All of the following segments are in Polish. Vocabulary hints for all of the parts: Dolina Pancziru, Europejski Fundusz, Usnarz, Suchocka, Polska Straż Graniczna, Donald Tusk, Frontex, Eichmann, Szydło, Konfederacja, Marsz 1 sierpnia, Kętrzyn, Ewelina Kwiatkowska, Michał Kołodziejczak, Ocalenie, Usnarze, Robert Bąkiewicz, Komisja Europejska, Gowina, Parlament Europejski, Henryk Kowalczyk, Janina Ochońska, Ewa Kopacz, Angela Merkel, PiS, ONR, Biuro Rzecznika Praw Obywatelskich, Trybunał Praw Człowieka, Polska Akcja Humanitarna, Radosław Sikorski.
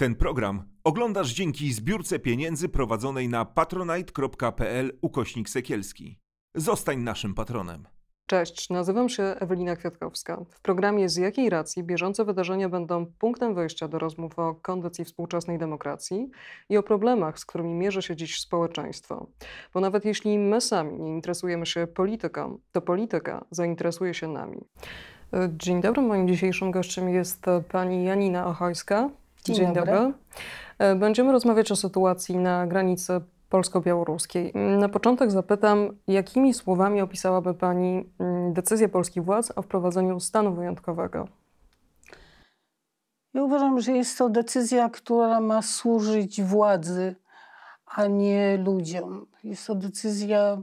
Ten program oglądasz dzięki zbiórce pieniędzy prowadzonej na patronite.pl/Sekielski. Zostań naszym patronem. Cześć, nazywam się Ewelina Kwiatkowska. W programie Z jakiej racji bieżące wydarzenia będą punktem wyjścia do rozmów o kondycji współczesnej demokracji i o problemach, z którymi mierzy się dziś społeczeństwo. Bo nawet jeśli my sami nie interesujemy się polityką, to polityka zainteresuje się nami. Dzień dobry, moim dzisiejszym gościem jest pani Janina Ochońska. Dzień dobry. Będziemy rozmawiać o sytuacji na granicy polsko-białoruskiej. Na początek zapytam, jakimi słowami opisałaby pani decyzję polskich władz o wprowadzeniu stanu wyjątkowego? Ja uważam, że jest to decyzja, która ma służyć władzy, a nie ludziom. Jest to decyzja,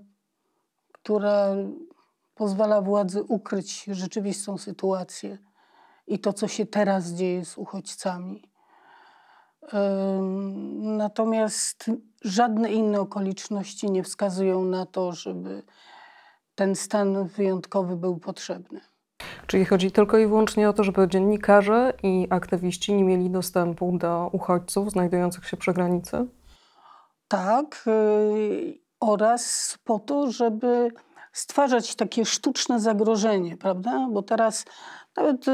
która pozwala władzy ukryć rzeczywistą sytuację i to, co się teraz dzieje z uchodźcami. Natomiast żadne inne okoliczności nie wskazują na to, żeby ten stan wyjątkowy był potrzebny. Czyli chodzi tylko i wyłącznie o to, żeby dziennikarze i aktywiści nie mieli dostępu do uchodźców znajdujących się przy granicy? Tak, oraz po to, żeby stwarzać takie sztuczne zagrożenie, prawda? Bo teraz nawet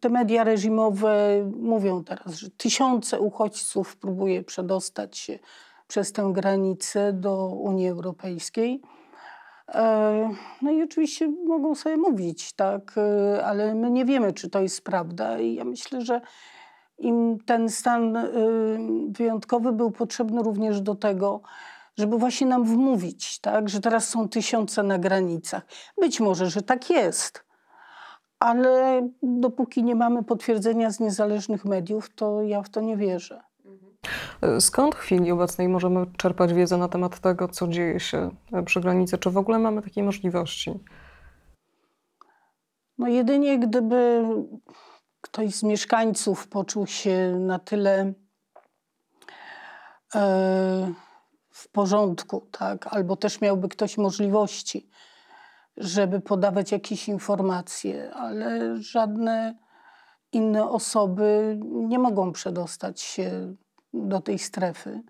te media reżimowe mówią teraz, że tysiące uchodźców próbuje przedostać się przez tę granicę do Unii Europejskiej. No i oczywiście mogą sobie mówić, tak, ale my nie wiemy, czy to jest prawda. I ja myślę, że im ten stan wyjątkowy był potrzebny również do tego, żeby właśnie nam wmówić, tak, że teraz są tysiące na granicach. Być może, że tak jest, ale dopóki nie mamy potwierdzenia z niezależnych mediów, to ja w to nie wierzę. Skąd w chwili obecnej możemy czerpać wiedzę na temat tego, co dzieje się przy granicy? Czy w ogóle mamy takie możliwości? No jedynie gdyby ktoś z mieszkańców poczuł się na tyle w porządku, tak? Albo też miałby ktoś możliwości, żeby podawać jakieś informacje, ale żadne inne osoby nie mogą przedostać się do tej strefy,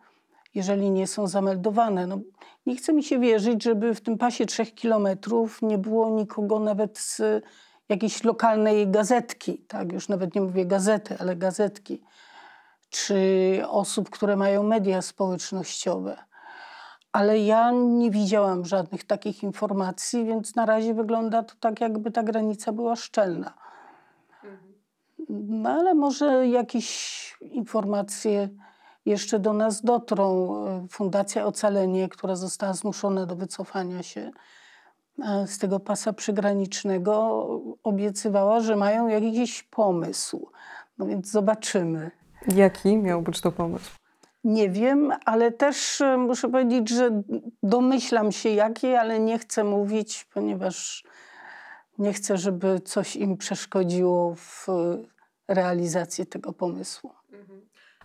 jeżeli nie są zameldowane. No, nie chce mi się wierzyć, żeby w tym pasie 3 kilometrów nie było nikogo nawet z jakiejś lokalnej gazetki, tak? Już nawet nie mówię gazety, ale gazetki, czy osób, które mają media społecznościowe. Ale ja nie widziałam żadnych takich informacji, więc na razie wygląda to tak, jakby ta granica była szczelna. No ale może jakieś informacje jeszcze do nas dotrą. Fundacja Ocalenie, która została zmuszona do wycofania się z tego pasa przygranicznego, obiecywała, że mają jakiś pomysł. No więc zobaczymy. Jaki miał być to pomysł? Nie wiem, ale też muszę powiedzieć, że domyślam się jakiej, ale nie chcę mówić, ponieważ nie chcę, żeby coś im przeszkodziło w realizacji tego pomysłu.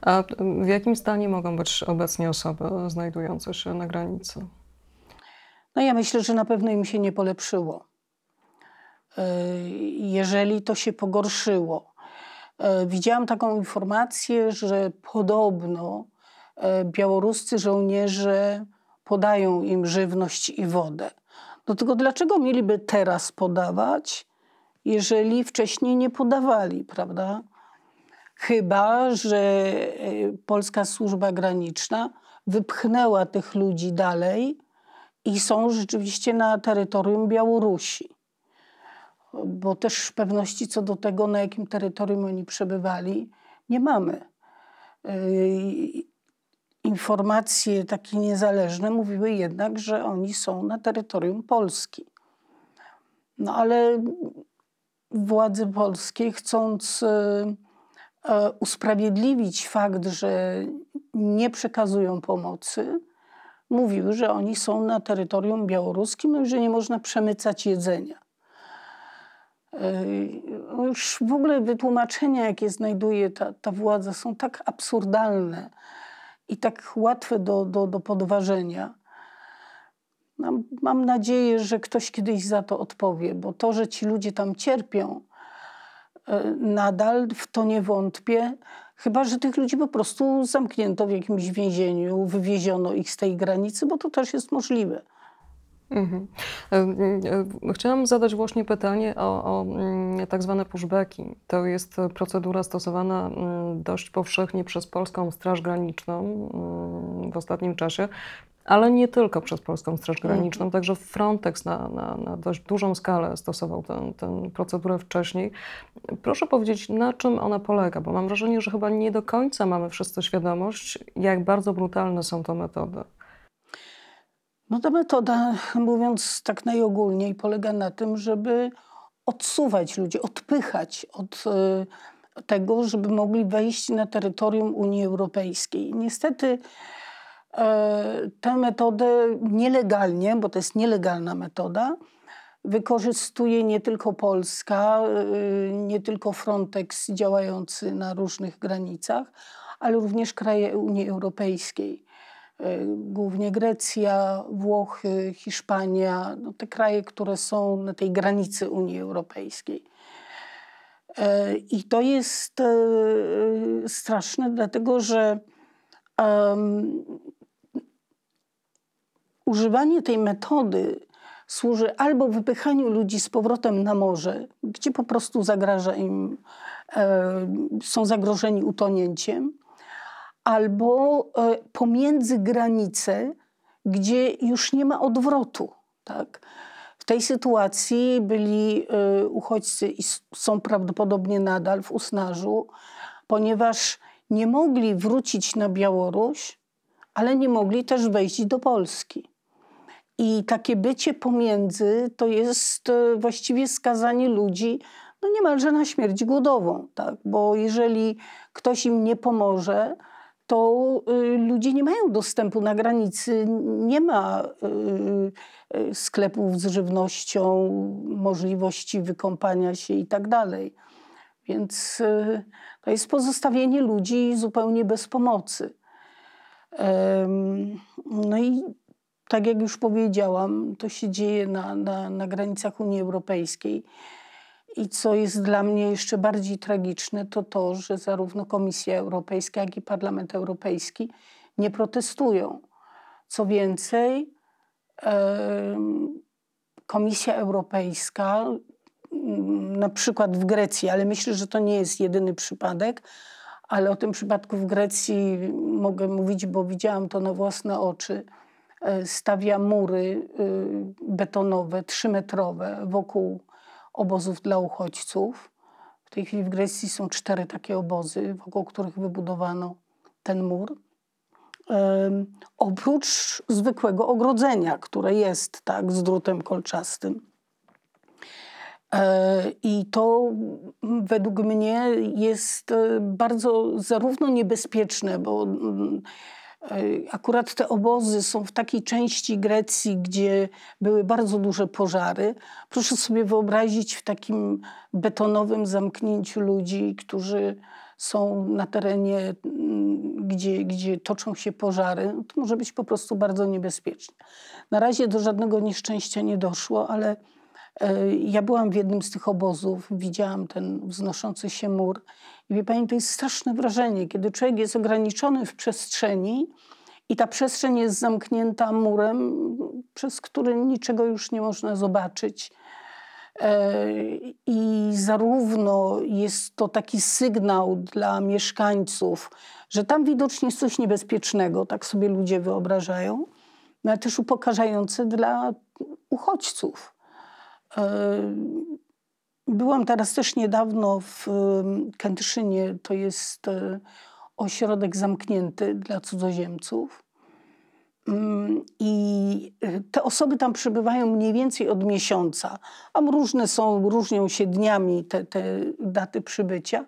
A w jakim stanie mogą być obecnie osoby znajdujące się na granicy? No ja myślę, że na pewno im się nie polepszyło. Jeżeli to się pogorszyło. Widziałam taką informację, że podobno białoruscy żołnierze podają im żywność i wodę. No tylko dlaczego mieliby teraz podawać, jeżeli wcześniej nie podawali, prawda? Chyba że Polska Służba Graniczna wypchnęła tych ludzi dalej i są rzeczywiście na terytorium Białorusi. Bo też pewności co do tego, na jakim terytorium oni przebywali, nie mamy. Informacje takie niezależne mówiły jednak, że oni są na terytorium Polski. No ale władze polskie, chcąc usprawiedliwić fakt, że nie przekazują pomocy, mówiły, że oni są na terytorium białoruskim i że nie można przemycać jedzenia. Już w ogóle wytłumaczenia, jakie znajduje ta władza, są tak absurdalne i tak łatwe do podważenia. Mam nadzieję, że ktoś kiedyś za to odpowie, bo to, że ci ludzie tam cierpią, nadal w to nie wątpię, Chyba że tych ludzi po prostu zamknięto w jakimś więzieniu, wywieziono ich z tej granicy, bo to też jest możliwe. Mhm. Chciałam zadać właśnie pytanie o tak zwane pushbacki. To jest procedura stosowana dość powszechnie przez Polską Straż Graniczną w ostatnim czasie, ale nie tylko przez Polską Straż Graniczną. Mhm. Także Frontex na dość dużą skalę stosował tę procedurę wcześniej. Proszę powiedzieć, na czym ona polega, bo mam wrażenie, że chyba nie do końca mamy wszyscy świadomość, jak bardzo brutalne są te metody. No ta metoda, mówiąc tak najogólniej, polega na tym, żeby odsuwać ludzi, odpychać od tego, żeby mogli wejść na terytorium Unii Europejskiej. Niestety tę metodę nielegalnie, bo to jest nielegalna metoda, wykorzystuje nie tylko Polska, nie tylko Frontex działający na różnych granicach, ale również kraje Unii Europejskiej. Głównie Grecja, Włochy, Hiszpania, no te kraje, które są na tej granicy Unii Europejskiej. I to jest straszne, dlatego że używanie tej metody służy albo wypychaniu ludzi z powrotem na morze, gdzie po prostu zagraża im, są zagrożeni utonięciem, albo pomiędzy granice, gdzie już nie ma odwrotu. Tak? W tej sytuacji byli uchodźcy i są prawdopodobnie nadal w Usnarzu, ponieważ nie mogli wrócić na Białoruś, ale nie mogli też wejść do Polski. I takie bycie pomiędzy to jest właściwie skazanie ludzi no niemalże na śmierć głodową, tak? Bo jeżeli ktoś im nie pomoże, to ludzie nie mają dostępu na granicy, nie ma sklepów z żywnością, możliwości wykąpania się i tak dalej. Więc to jest pozostawienie ludzi zupełnie bez pomocy. No i tak jak już powiedziałam, to się dzieje na granicach Unii Europejskiej. I co jest dla mnie jeszcze bardziej tragiczne, to to, że zarówno Komisja Europejska, jak i Parlament Europejski nie protestują. Co więcej, Komisja Europejska, na przykład w Grecji, ale myślę, że to nie jest jedyny przypadek, ale o tym przypadku w Grecji mogę mówić, bo widziałam to na własne oczy, stawia mury betonowe, 3-metrowe wokół obozów dla uchodźców. W tej chwili w Grecji są 4 takie obozy, wokół których wybudowano ten mur. Oprócz zwykłego ogrodzenia, które jest tak z drutem kolczastym. I to według mnie jest bardzo zarówno niebezpieczne, bo akurat te obozy są w takiej części Grecji, gdzie były bardzo duże pożary. Proszę sobie wyobrazić w takim betonowym zamknięciu ludzi, którzy są na terenie, gdzie toczą się pożary. To może być po prostu bardzo niebezpiecznie. Na razie do żadnego nieszczęścia nie doszło, ale ja byłam w jednym z tych obozów, widziałam ten wznoszący się mur i wie pani, to jest straszne wrażenie, kiedy człowiek jest ograniczony w przestrzeni i ta przestrzeń jest zamknięta murem, przez który niczego już nie można zobaczyć. I zarówno jest to taki sygnał dla mieszkańców, że tam widocznie jest coś niebezpiecznego, tak sobie ludzie wyobrażają, ale też upokarzające dla uchodźców. Byłam teraz też niedawno w Kętrzynie, to jest ośrodek zamknięty dla cudzoziemców i te osoby tam przebywają mniej więcej od miesiąca, a różne są, różnią się dniami te daty przybycia.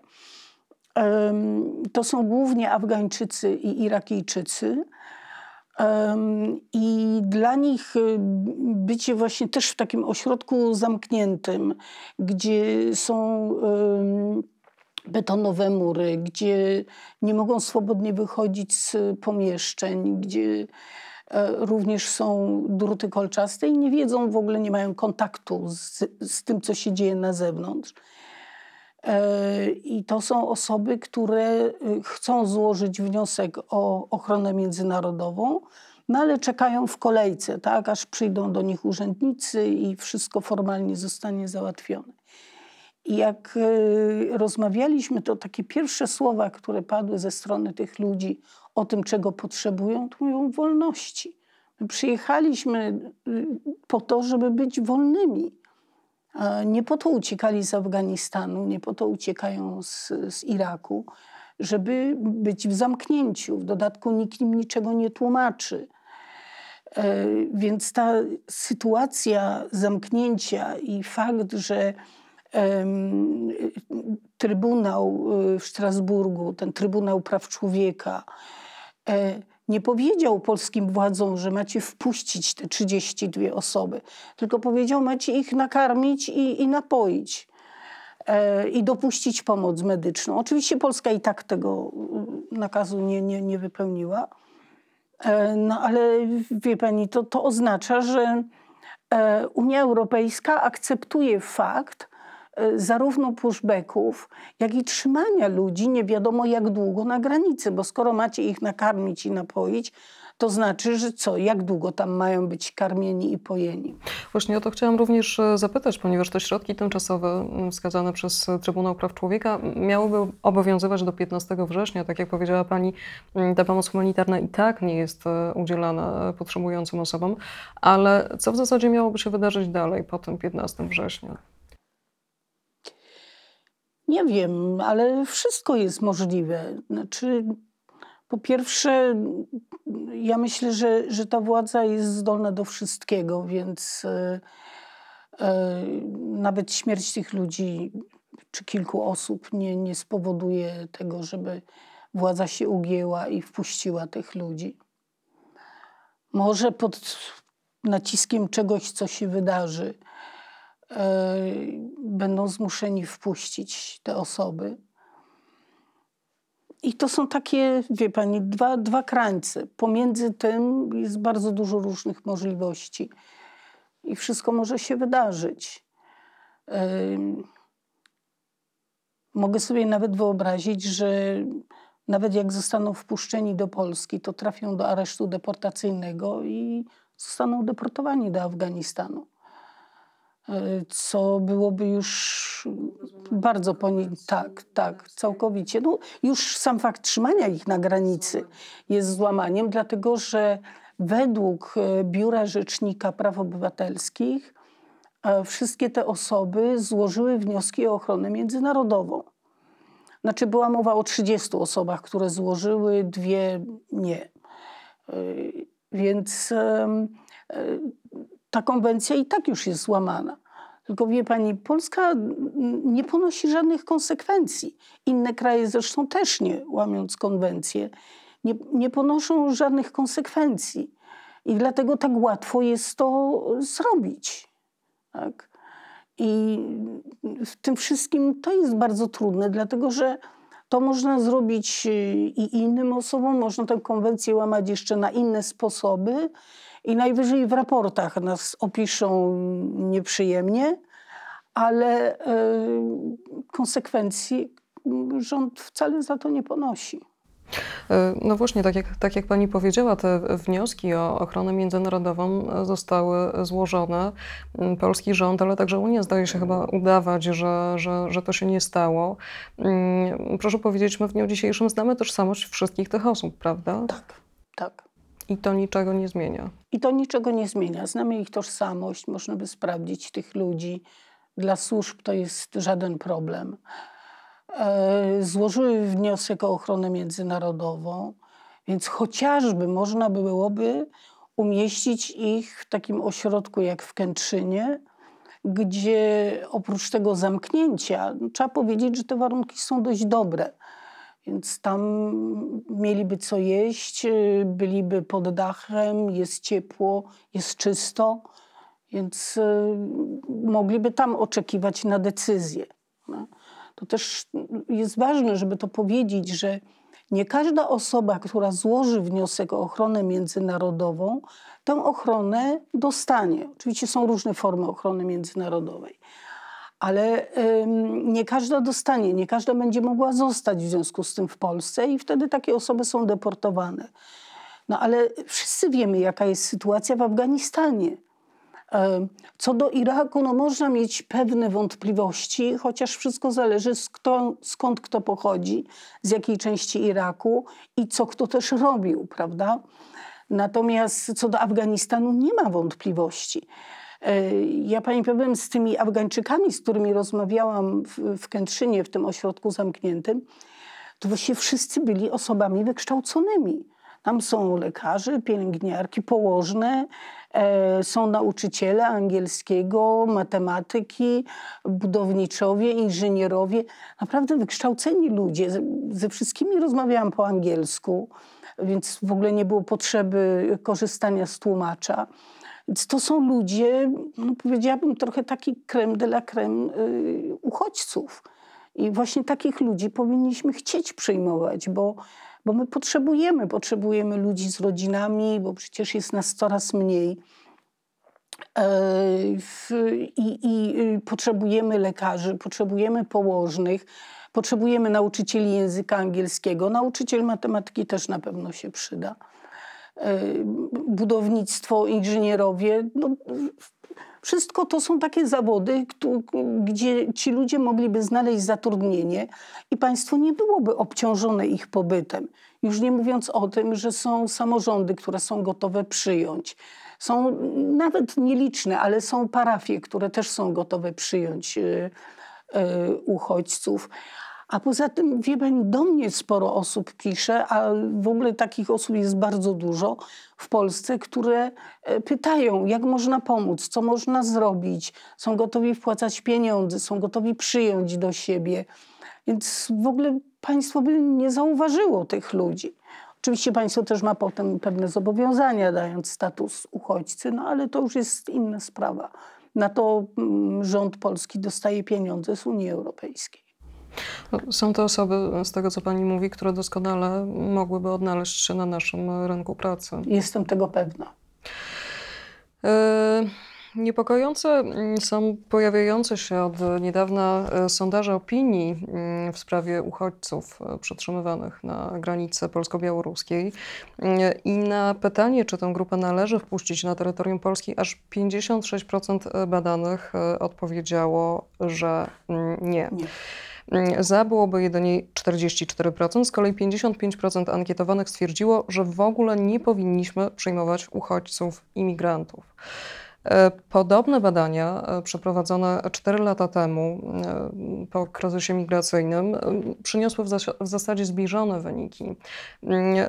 To są głównie Afgańczycy i Irakijczycy. I dla nich bycie właśnie też w takim ośrodku zamkniętym, gdzie są betonowe mury, gdzie nie mogą swobodnie wychodzić z pomieszczeń, gdzie również są druty kolczaste i nie wiedzą, w ogóle nie mają kontaktu z tym, co się dzieje na zewnątrz. I to są osoby, które chcą złożyć wniosek o ochronę międzynarodową, no ale czekają w kolejce, tak, aż przyjdą do nich urzędnicy i wszystko formalnie zostanie załatwione. I jak rozmawialiśmy, to takie pierwsze słowa, które padły ze strony tych ludyi o tym, czego potrzebują, to mówią wolności. My przyjechaliśmy po to, żeby być wolnymi. Nie po to uciekali z Afganistanu, nie po to uciekają z Iraku, żeby być w zamknięciu. W dodatku nikt im niczego nie tłumaczy. Więc ta sytuacja zamknięcia i fakt, że Trybunał w Strasburgu, ten Trybunał Praw Człowieka, nie powiedział polskim władzom, że macie wpuścić te 32 osoby, tylko powiedział, macie ich nakarmić i napoić i dopuścić pomoc medyczną. Oczywiście Polska i tak tego nakazu nie wypełniła, no ale wie pani, to oznacza, że Unia Europejska akceptuje fakt zarówno pushbacków, jak i trzymania ludzi nie wiadomo jak długo na granicy, bo skoro macie ich nakarmić i napoić, to znaczy, że co, jak długo tam mają być karmieni i pojeni. Właśnie o to chciałam również zapytać, ponieważ te środki tymczasowe wskazane przez Trybunał Praw Człowieka miałyby obowiązywać do 15 września. Tak jak powiedziała pani, ta pomoc humanitarna i tak nie jest udzielana potrzebującym osobom, ale co w zasadzie miałoby się wydarzyć dalej po tym 15 września? Nie wiem, ale wszystko jest możliwe. Znaczy, po pierwsze, ja myślę, że ta władza jest zdolna do wszystkiego, więc nawet śmierć tych ludzi czy kilku osób nie spowoduje tego, żeby władza się ugięła i wpuściła tych ludzi. Może pod naciskiem czegoś, co się wydarzy, będą zmuszeni wpuścić te osoby. I to są takie, wie pani, dwa krańce. Pomiędzy tym jest bardzo dużo różnych możliwości. I wszystko może się wydarzyć. Mogę sobie nawet wyobrazić, że nawet jak zostaną wpuszczeni do Polski, to trafią do aresztu deportacyjnego i zostaną deportowani do Afganistanu. Co byłoby już bardzo tak, całkowicie. No, już sam fakt trzymania ich na granicy jest złamaniem, dlatego że według Biura Rzecznika Praw Obywatelskich wszystkie te osoby złożyły wnioski o ochronę międzynarodową. Znaczy była mowa o 30 osobach, które złożyły, 2 nie. Więc ta konwencja i tak już jest złamana. Tylko wie pani, Polska nie ponosi żadnych konsekwencji. Inne kraje zresztą też nie, łamiąc konwencję, nie ponoszą żadnych konsekwencji. I dlatego tak łatwo jest to zrobić. Tak? I w tym wszystkim to jest bardzo trudne, dlatego że to można zrobić i innym osobom, można tę konwencję łamać jeszcze na inne sposoby, i najwyżej w raportach nas opiszą nieprzyjemnie, ale konsekwencji rząd wcale za to nie ponosi. No właśnie, tak jak pani powiedziała, te wnioski o ochronę międzynarodową zostały złożone. Polski rząd, ale także Unia zdaje się chyba udawać, że to się nie stało. Proszę powiedzieć, my w dniu dzisiejszym znamy tożsamość wszystkich tych osób, prawda? Tak. I to niczego nie zmienia. Znamy ich tożsamość, można by sprawdzić tych ludzi. Dla służb to jest żaden problem. Złożyły wniosek o ochronę międzynarodową, więc chociażby można byłoby umieścić ich w takim ośrodku jak w Kętrzynie, gdzie oprócz tego zamknięcia, trzeba powiedzieć, że te warunki są dość dobre. Więc tam mieliby co jeść, byliby pod dachem, jest ciepło, jest czysto, więc mogliby tam oczekiwać na decyzję. No. To też jest ważne, żeby to powiedzieć, że nie każda osoba, która złoży wniosek o ochronę międzynarodową, tę ochronę dostanie. Oczywiście są różne formy ochrony międzynarodowej. ale nie każda dostanie, nie każda będzie mogła zostać w związku z tym w Polsce i wtedy takie osoby są deportowane. No ale wszyscy wiemy, jaka jest sytuacja w Afganistanie. Co do Iraku, no można mieć pewne wątpliwości, chociaż wszystko zależy skąd kto pochodzi, z jakiej części Iraku i co kto też robił, prawda? Natomiast co do Afganistanu nie ma wątpliwości. Ja pani powiem, z tymi Afgańczykami, z którymi rozmawiałam w Kętrzynie, w tym ośrodku zamkniętym, to właściwie wszyscy byli osobami wykształconymi. Tam są lekarze, pielęgniarki, położne, są nauczyciele angielskiego, matematyki, budowniczowie, inżynierowie. Naprawdę wykształceni ludzie. Ze wszystkimi rozmawiałam po angielsku, więc w ogóle nie było potrzeby korzystania z tłumacza. Więc to są ludzie, no powiedziałabym, trochę taki crème de la crème uchodźców. I właśnie takich ludzi powinniśmy chcieć przyjmować, bo my potrzebujemy ludzi z rodzinami, bo przecież jest nas coraz mniej. I potrzebujemy lekarzy, potrzebujemy położnych, potrzebujemy nauczycieli języka angielskiego. Nauczyciel matematyki też na pewno się przyda. Budownictwo, inżynierowie. No, wszystko to są takie zawody, gdzie ci ludzie mogliby znaleźć zatrudnienie i państwo nie byłoby obciążone ich pobytem. Już nie mówiąc o tym, że są samorządy, które są gotowe przyjąć. Są nawet nieliczne, ale są parafie, które też są gotowe przyjąć uchodźców. A poza tym, wie pani, do mnie sporo osób pisze, a w ogóle takich osób jest bardzo dużo w Polsce, które pytają, jak można pomóc, co można zrobić. Są gotowi wpłacać pieniądze, są gotowi przyjąć do siebie. Więc w ogóle państwo by nie zauważyło tych ludzi. Oczywiście państwo też ma potem pewne zobowiązania, dając status uchodźcy, no ale to już jest inna sprawa. Na to rząd polski dostaje pieniądze z Unii Europejskiej. Są to osoby, z tego co pani mówi, które doskonale mogłyby odnaleźć się na naszym rynku pracy. Jestem tego pewna. Niepokojące są pojawiające się od niedawna sondaże opinii w sprawie uchodźców przetrzymywanych na granicy polsko-białoruskiej. I na pytanie, czy tę grupę należy wpuścić na terytorium Polski, aż 56% badanych odpowiedziało, że nie. Za byłoby jedynie 44%, z kolei 55% ankietowanych stwierdziło, że w ogóle nie powinniśmy przyjmować uchodźców, imigrantów. Podobne badania przeprowadzone 4 lata temu po kryzysie migracyjnym przyniosły w zasadzie zbliżone wyniki.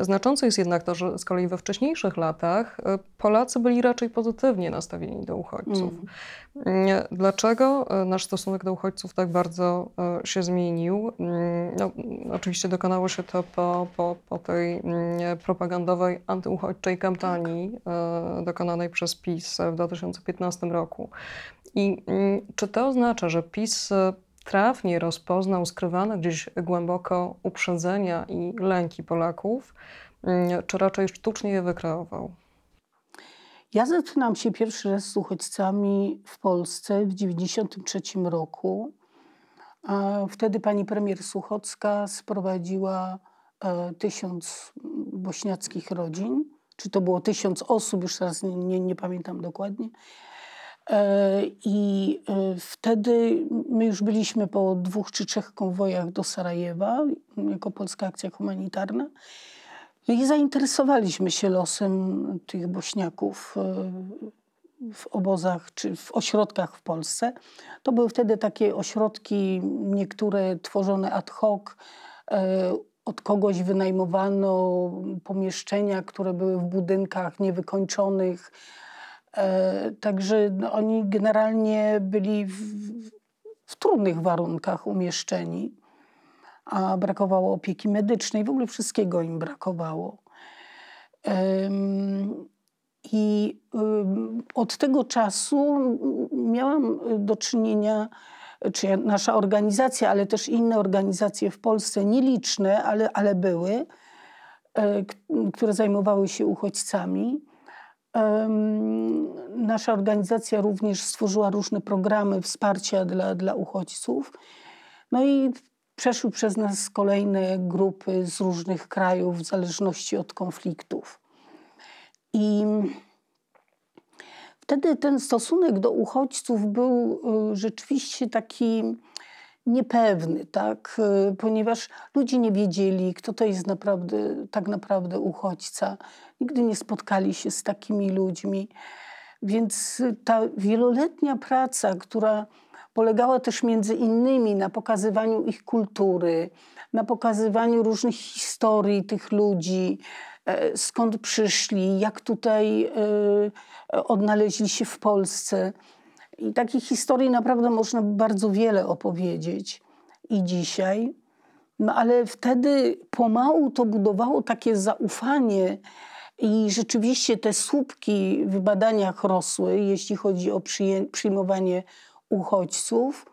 Znaczące jest jednak to, że z kolei we wcześniejszych latach Polacy byli raczej pozytywnie nastawieni do uchodźców. Dlaczego nasz stosunek do uchodźców tak bardzo się zmienił? No, oczywiście dokonało się to po tej propagandowej antyuchodźczej kampanii dokonanej przez PiS w 2015 roku. I czy to oznacza, że PiS trafnie rozpoznał skrywane gdzieś głęboko uprzedzenia i lęki Polaków, czy raczej sztucznie je wykreował? Ja zetknęłam się pierwszy raz z uchodźcami w Polsce w 1993 roku. Wtedy pani premier Suchocka sprowadziła 1000 bośniackich rodzin. Czy to było 1000 osób, już teraz nie pamiętam dokładnie. I wtedy my już byliśmy po 2 czy 3 konwojach do Sarajewa, jako Polska Akcja Humanitarna. I zainteresowaliśmy się losem tych Bośniaków w obozach czy w ośrodkach w Polsce. To były wtedy takie ośrodki, niektóre tworzone ad hoc, od kogoś wynajmowano pomieszczenia, które były w budynkach niewykończonych. Także oni generalnie byli w trudnych warunkach umieszczeni, a brakowało opieki medycznej, w ogóle wszystkiego im brakowało. I od tego czasu miałam do czynienia, czy nasza organizacja, ale też inne organizacje w Polsce, nieliczne, ale były, które zajmowały się uchodźcami. Nasza organizacja również stworzyła różne programy wsparcia dla uchodźców. No i przeszły przez nas kolejne grupy z różnych krajów w zależności od konfliktów. I wtedy ten stosunek do uchodźców był rzeczywiście taki niepewny, tak? Ponieważ ludzie nie wiedzieli, kto to jest tak naprawdę uchodźca. Nigdy nie spotkali się z takimi ludźmi. Więc ta wieloletnia praca, która polegała też między innymi na pokazywaniu ich kultury, na pokazywaniu różnych historii tych ludzi, skąd przyszli, jak tutaj odnaleźli się w Polsce. I takich historii naprawdę można bardzo wiele opowiedzieć i dzisiaj. No ale wtedy pomału to budowało takie zaufanie i rzeczywiście te słupki w badaniach rosły, jeśli chodzi o przyjmowanie uchodźców.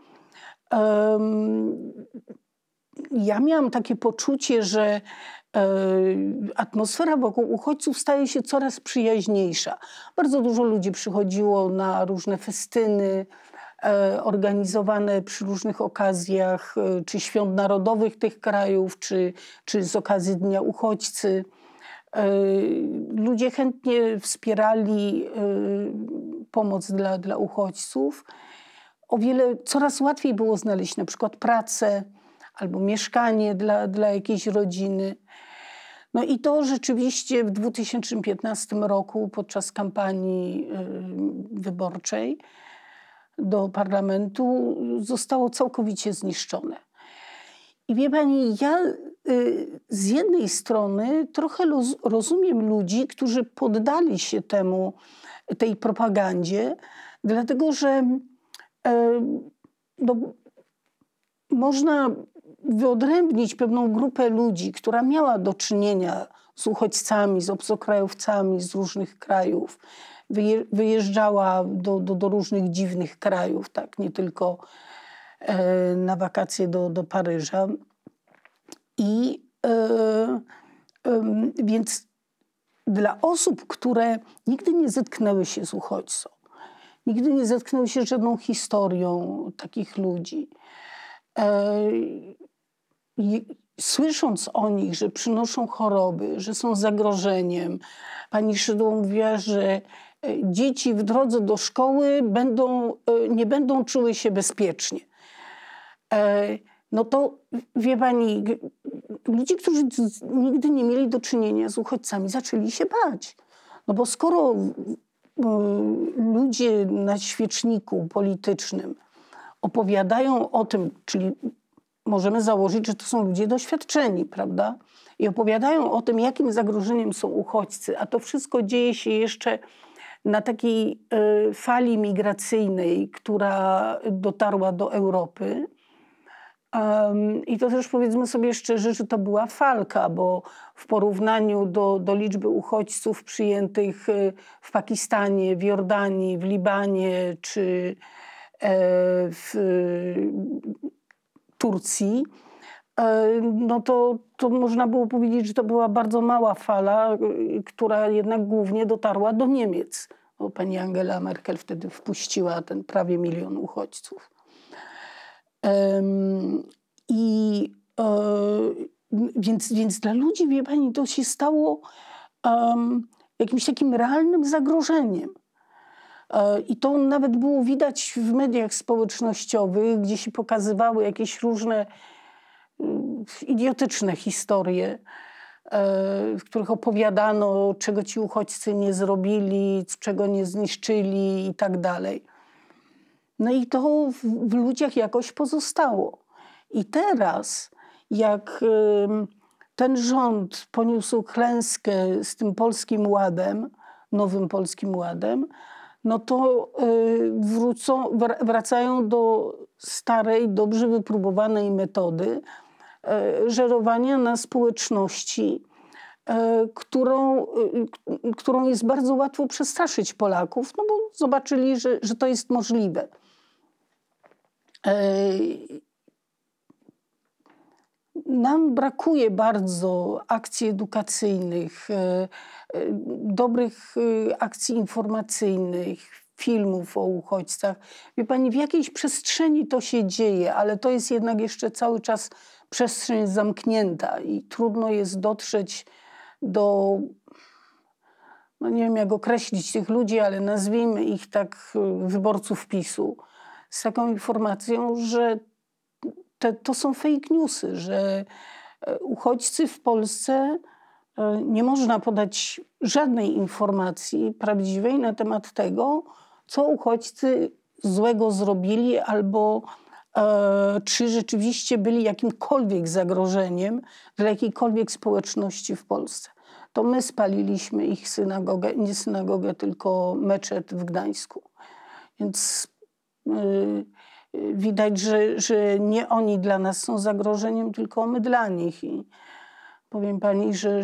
Ja miałam takie poczucie, że atmosfera wokół uchodźców staje się coraz przyjaźniejsza. Bardzo dużo ludzi przychodziło na różne festyny organizowane przy różnych okazjach, czy świąt narodowych tych krajów, czy z okazji Dnia Uchodźcy. Ludzie chętnie wspierali pomoc dla uchodźców. Coraz łatwiej było znaleźć na przykład pracę albo mieszkanie dla jakiejś rodziny. No i to rzeczywiście w 2015 roku podczas kampanii wyborczej do parlamentu zostało całkowicie zniszczone. I wie pani, ja z jednej strony trochę rozumiem ludzi, którzy poddali się tej propagandzie, dlatego że można wyodrębnić pewną grupę ludzi, która miała do czynienia z uchodźcami, z obcokrajowcami z różnych krajów. Wyjeżdżała do różnych dziwnych krajów, tak, nie tylko na wakacje do Paryża. I więc dla osób, które nigdy nie zetknęły się z uchodźcą, nigdy nie zetknęły się z żadną historią takich ludzi, słysząc o nich, że przynoszą choroby, że są zagrożeniem. Pani Szydło mówiła, że dzieci w drodze do szkoły nie będą czuły się bezpiecznie. No to, wie pani, ludzie, którzy nigdy nie mieli do czynienia z uchodźcami, zaczęli się bać. No bo skoro ludzie na świeczniku politycznym opowiadają o tym, czyli możemy założyć, że to są ludzie doświadczeni, prawda? I opowiadają o tym, jakim zagrożeniem są uchodźcy, a to wszystko dzieje się jeszcze na takiej fali migracyjnej, która dotarła do Europy. I to też powiedzmy sobie szczerze, że to była falka, bo w porównaniu do liczby uchodźców przyjętych w Pakistanie, w Jordanii, w Libanie czy w Turcji, no to można było powiedzieć, że to była bardzo mała fala, która jednak głównie dotarła do Niemiec, bo pani Angela Merkel wtedy wpuściła ten prawie 1 milion uchodźców. Więc dla ludzi, wie pani, to się stało jakimś takim realnym zagrożeniem. I to nawet było widać w mediach społecznościowych, gdzie się pokazywały jakieś różne idiotyczne historie, w których opowiadano, czego ci uchodźcy nie zrobili, czego nie zniszczyli i tak dalej. No i to w ludziach jakoś pozostało. I teraz, jak ten rząd poniósł klęskę z tym Polskim Ładem, nowym Polskim Ładem, no to wracają do starej, dobrze wypróbowanej metody żerowania na społeczności, którą jest bardzo łatwo przestraszyć Polaków, no bo zobaczyli, że to jest możliwe. Nam brakuje bardzo akcji edukacyjnych, dobrych akcji informacyjnych, filmów o uchodźcach. Wie pani, w jakiejś przestrzeni to się dzieje, ale to jest jednak jeszcze cały czas przestrzeń zamknięta i trudno jest dotrzeć do, no nie wiem jak określić tych ludzi, ale nazwijmy ich tak, wyborców PiSu, z taką informacją, że to są fake newsy, że uchodźcy w Polsce nie można podać żadnej informacji prawdziwej na temat tego, co uchodźcy złego zrobili albo czy rzeczywiście byli jakimkolwiek zagrożeniem dla jakiejkolwiek społeczności w Polsce. To my spaliliśmy ich synagogę, nie synagogę, tylko meczet w Gdańsku. Więc widać, że nie oni dla nas są zagrożeniem, tylko my dla nich. I powiem pani, że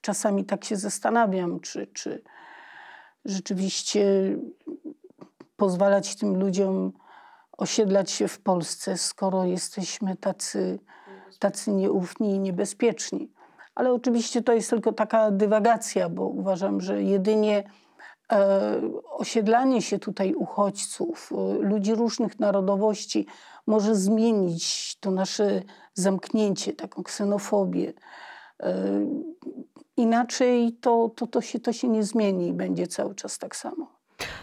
czasami tak się zastanawiam, czy rzeczywiście pozwalać tym ludziom osiedlać się w Polsce, skoro jesteśmy tacy nieufni i niebezpieczni. Ale oczywiście to jest tylko taka dywagacja, bo uważam, że jedynie osiedlanie się tutaj uchodźców, ludzi różnych narodowości może zmienić to nasze zamknięcie, taką ksenofobię. Inaczej to się nie zmieni i będzie cały czas tak samo.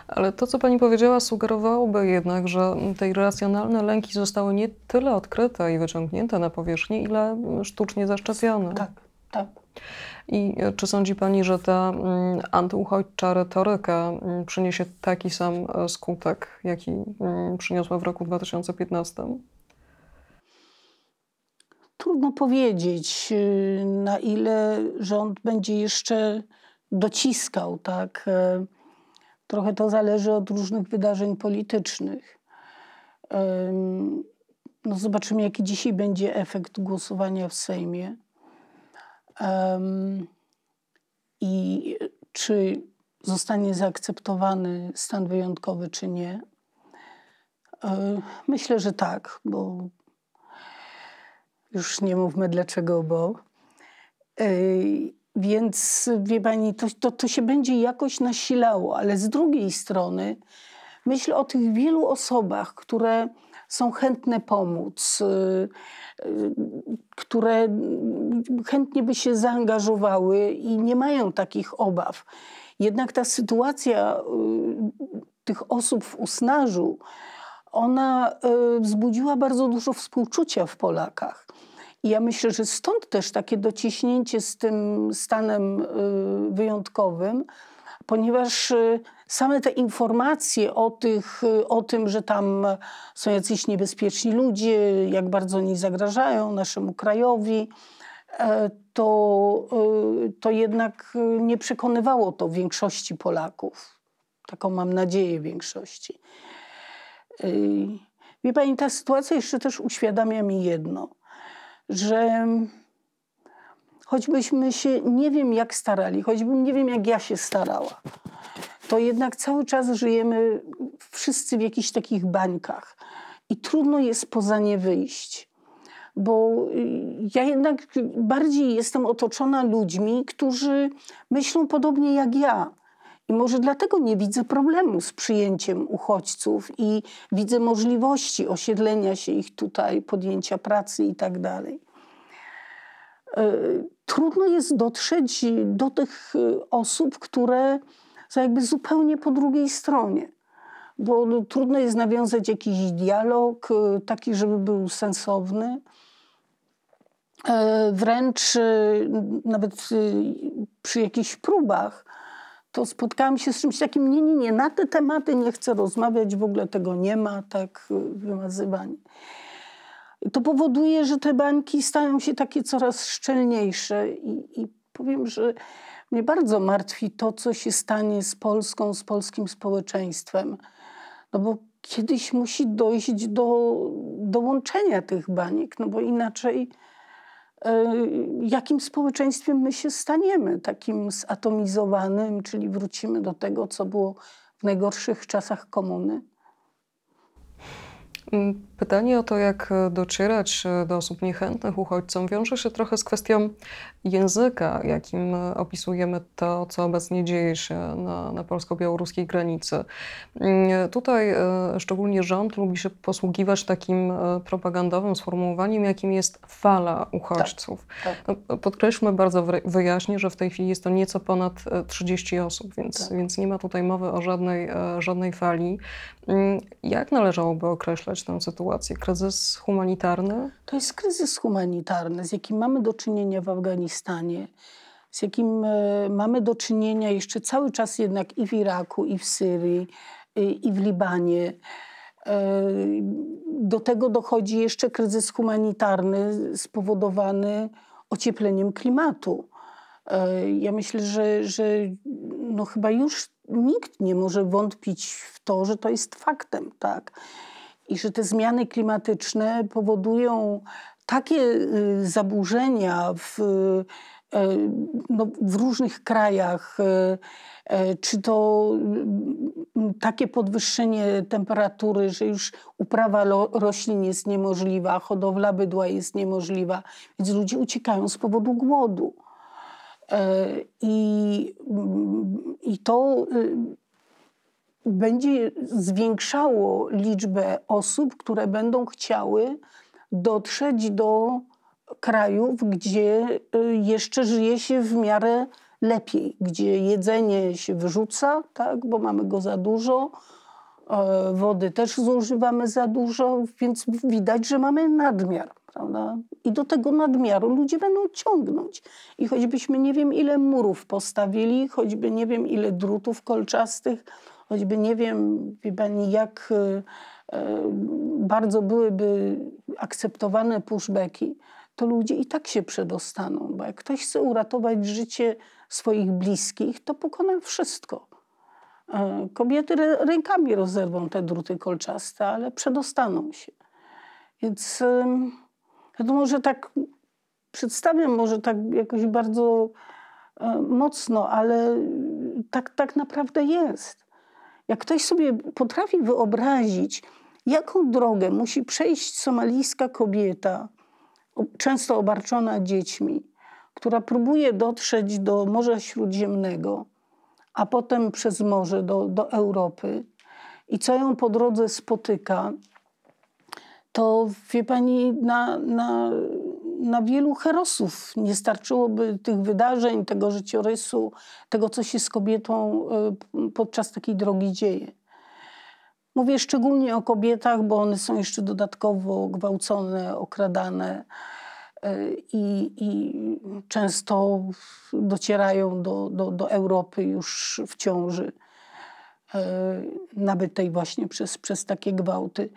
Ale to, co pani powiedziała, sugerowałoby jednak, że te irracjonalne lęki zostały nie tyle odkryte i wyciągnięte na powierzchnię, ile sztucznie zaszczepione. Tak, tak. I czy sądzi pani, że ta antyuchodźcza retoryka przyniesie taki sam skutek, jaki przyniosła w roku 2015? Trudno powiedzieć, na ile rząd będzie jeszcze dociskał, tak? Trochę to zależy od różnych wydarzeń politycznych. No zobaczymy, jaki dzisiaj będzie efekt głosowania w Sejmie. I czy zostanie zaakceptowany stan wyjątkowy, czy nie. Myślę, że tak, bo już nie mówmy dlaczego, bo... Więc wie pani, to się będzie jakoś nasilało, ale z drugiej strony myślę o tych wielu osobach, które są chętne pomóc, które chętnie by się zaangażowały i nie mają takich obaw. Jednak ta sytuacja tych osób w Usnarzu, ona wzbudziła bardzo dużo współczucia w Polakach. I ja myślę, że stąd też takie dociśnięcie z tym stanem wyjątkowym, ponieważ same te informacje o tym, że tam są jacyś niebezpieczni ludzie, jak bardzo oni zagrażają naszemu krajowi, to jednak nie przekonywało to większości Polaków. Taką mam nadzieję większości. Wie pani, ta sytuacja jeszcze też uświadamia mi jedno, że choćbyśmy się nie wiem jak starali, choćbym nie wiem jak ja się starała, to jednak cały czas żyjemy wszyscy w jakichś takich bańkach i trudno jest poza nie wyjść. Bo ja jednak bardziej jestem otoczona ludźmi, którzy myślą podobnie jak ja. I może dlatego nie widzę problemu z przyjęciem uchodźców i widzę możliwości osiedlenia się ich tutaj, podjęcia pracy i tak dalej. Trudno jest dotrzeć do tych osób, które są jakby zupełnie po drugiej stronie, bo trudno jest nawiązać jakiś dialog taki, żeby był sensowny. Wręcz nawet przy jakichś próbach to spotkałam się z czymś takim, nie, na te tematy nie chcę rozmawiać, w ogóle tego nie ma, tak wymazywanie. To powoduje, że te bańki stają się takie coraz szczelniejsze i powiem, że mnie bardzo martwi to, co się stanie z Polską, z polskim społeczeństwem. No bo kiedyś musi dojść do łączenia tych baniek, no bo inaczej... Jakim społeczeństwem my się staniemy, takim zatomizowanym, czyli wrócimy do tego, co było w najgorszych czasach komuny? Pytanie o to, jak docierać do osób niechętnych uchodźcom, wiąże się trochę z kwestią języka, jakim opisujemy to, co obecnie dzieje się na polsko-białoruskiej granicy. Tutaj szczególnie rząd lubi się posługiwać takim propagandowym sformułowaniem, jakim jest fala uchodźców. Tak, tak. Podkreślmy bardzo wyjaśnie, że w tej chwili jest to nieco ponad 30 osób, więc nie ma tutaj mowy o żadnej fali. Jak należałoby określać tę sytuację? Kryzys humanitarny? To jest kryzys humanitarny, z jakim mamy do czynienia w Afganistanie, z jakim mamy do czynienia jeszcze cały czas jednak i w Iraku, i w Syrii, i w Libanie. Do tego dochodzi jeszcze kryzys humanitarny spowodowany ociepleniem klimatu. Ja myślę, że no chyba już nikt nie może wątpić w to, że to jest faktem, tak? I że te zmiany klimatyczne powodują takie zaburzenia w różnych krajach, czy to takie podwyższenie temperatury, że już uprawa roślin jest niemożliwa, hodowla bydła jest niemożliwa, więc ludzie uciekają z powodu głodu. I to będzie zwiększało liczbę osób, które będą chciały dotrzeć do krajów, gdzie jeszcze żyje się w miarę lepiej, gdzie jedzenie się wyrzuca, tak, bo mamy go za dużo, wody też zużywamy za dużo, więc widać, że mamy nadmiar. Prawda? I do tego nadmiaru ludzie będą ciągnąć. I choćbyśmy nie wiem ile murów postawili, choćby nie wiem ile drutów kolczastych, choćby nie wiem, wie pani, jak bardzo byłyby akceptowane pushbacki, to ludzie i tak się przedostaną, bo jak ktoś chce uratować życie swoich bliskich, to pokona wszystko. Kobiety rękami rozerwą te druty kolczaste, ale przedostaną się. Więc ja to może tak przedstawiam, może tak jakoś bardzo mocno, ale tak naprawdę jest. Jak ktoś sobie potrafi wyobrazić, jaką drogę musi przejść somalijska kobieta, często obarczona dziećmi, która próbuje dotrzeć do Morza Śródziemnego, a potem przez morze do Europy i co ją po drodze spotyka, to wie pani, na wielu herosów nie starczyłoby tych wydarzeń, tego życiorysu, tego, co się z kobietą podczas takiej drogi dzieje. Mówię szczególnie o kobietach, bo one są jeszcze dodatkowo gwałcone, okradane i często docierają do Europy już w ciąży, nabytej właśnie przez takie gwałty.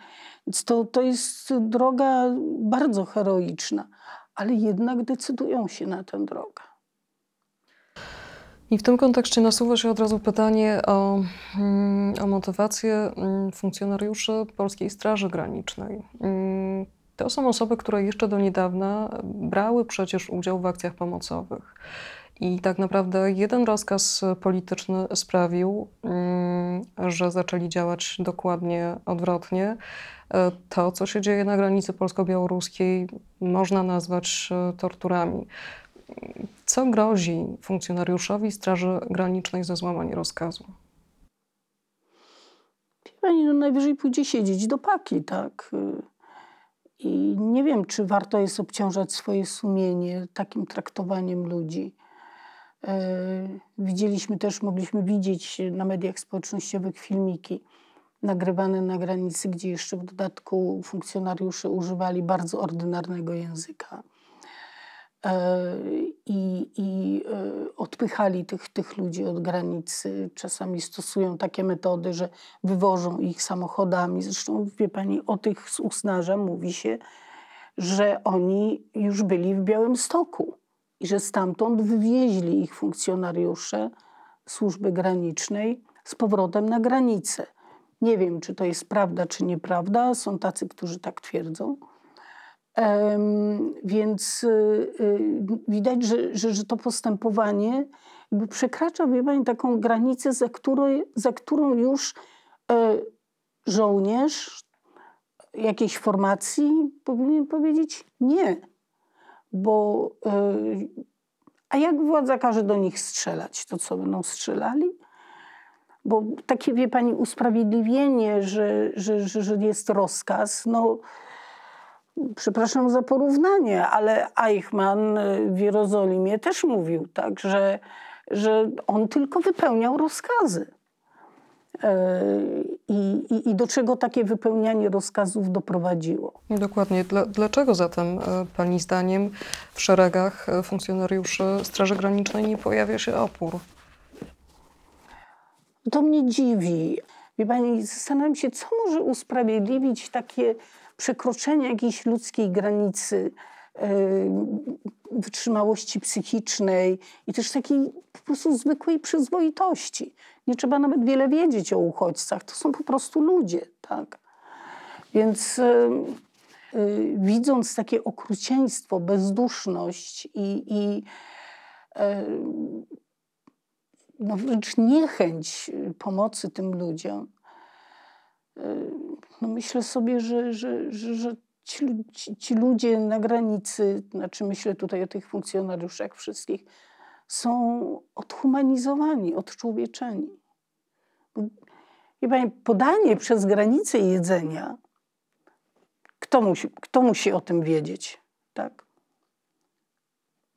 Więc to jest droga bardzo heroiczna, ale jednak decydują się na tę drogę. I w tym kontekście nasuwa się od razu pytanie o motywację funkcjonariuszy Polskiej Straży Granicznej. To są osoby, które jeszcze do niedawna brały przecież udział w akcjach pomocowych. I tak naprawdę jeden rozkaz polityczny sprawił, że zaczęli działać dokładnie odwrotnie. To, co się dzieje na granicy polsko-białoruskiej, można nazwać torturami. Co grozi funkcjonariuszowi Straży Granicznej za złamanie rozkazu? Pani, no najwyżej pójdzie siedzieć do paki, tak? I nie wiem, czy warto jest obciążać swoje sumienie takim traktowaniem ludzi. Widzieliśmy też, mogliśmy widzieć na mediach społecznościowych filmiki nagrywane na granicy, gdzie jeszcze w dodatku funkcjonariusze używali bardzo ordynarnego języka i odpychali tych ludzi od granicy. Czasami stosują takie metody, że wywożą ich samochodami. Zresztą wie pani, o tych z Usnarza mówi się, że oni już byli w Białymstoku. I że stamtąd wywieźli ich funkcjonariusze służby granicznej z powrotem na granicę. Nie wiem, czy to jest prawda, czy nieprawda. Są tacy, którzy tak twierdzą. Więc widać, że to postępowanie przekracza, wie pani, taką granicę, za którą już żołnierz, jakiejś formacji powinien powiedzieć nie, bo a jak władza każe do nich strzelać, to co będą strzelali? Bo takie, wie pani, usprawiedliwienie, że jest rozkaz, no przepraszam za porównanie, ale Eichmann w Jerozolimie też mówił, tak, że on tylko wypełniał rozkazy. I do czego takie wypełnianie rozkazów doprowadziło. Dokładnie. Dlaczego zatem pani zdaniem w szeregach funkcjonariuszy Straży Granicznej nie pojawia się opór? To mnie dziwi. Wie pani, zastanawiam się, co może usprawiedliwić takie przekroczenie jakiejś ludzkiej granicy wytrzymałości psychicznej i też takiej po prostu zwykłej przyzwoitości. Nie trzeba nawet wiele wiedzieć o uchodźcach. To są po prostu ludzie, tak? Więc widząc takie okrucieństwo, bezduszność i wręcz niechęć pomocy tym ludziom, no myślę sobie, że ci ludzie na granicy, znaczy myślę tutaj o tych funkcjonariuszach wszystkich, są odhumanizowani, odczłowieczeni. Wie pani, podanie przez granicę jedzenia, kto musi o tym wiedzieć? Tak?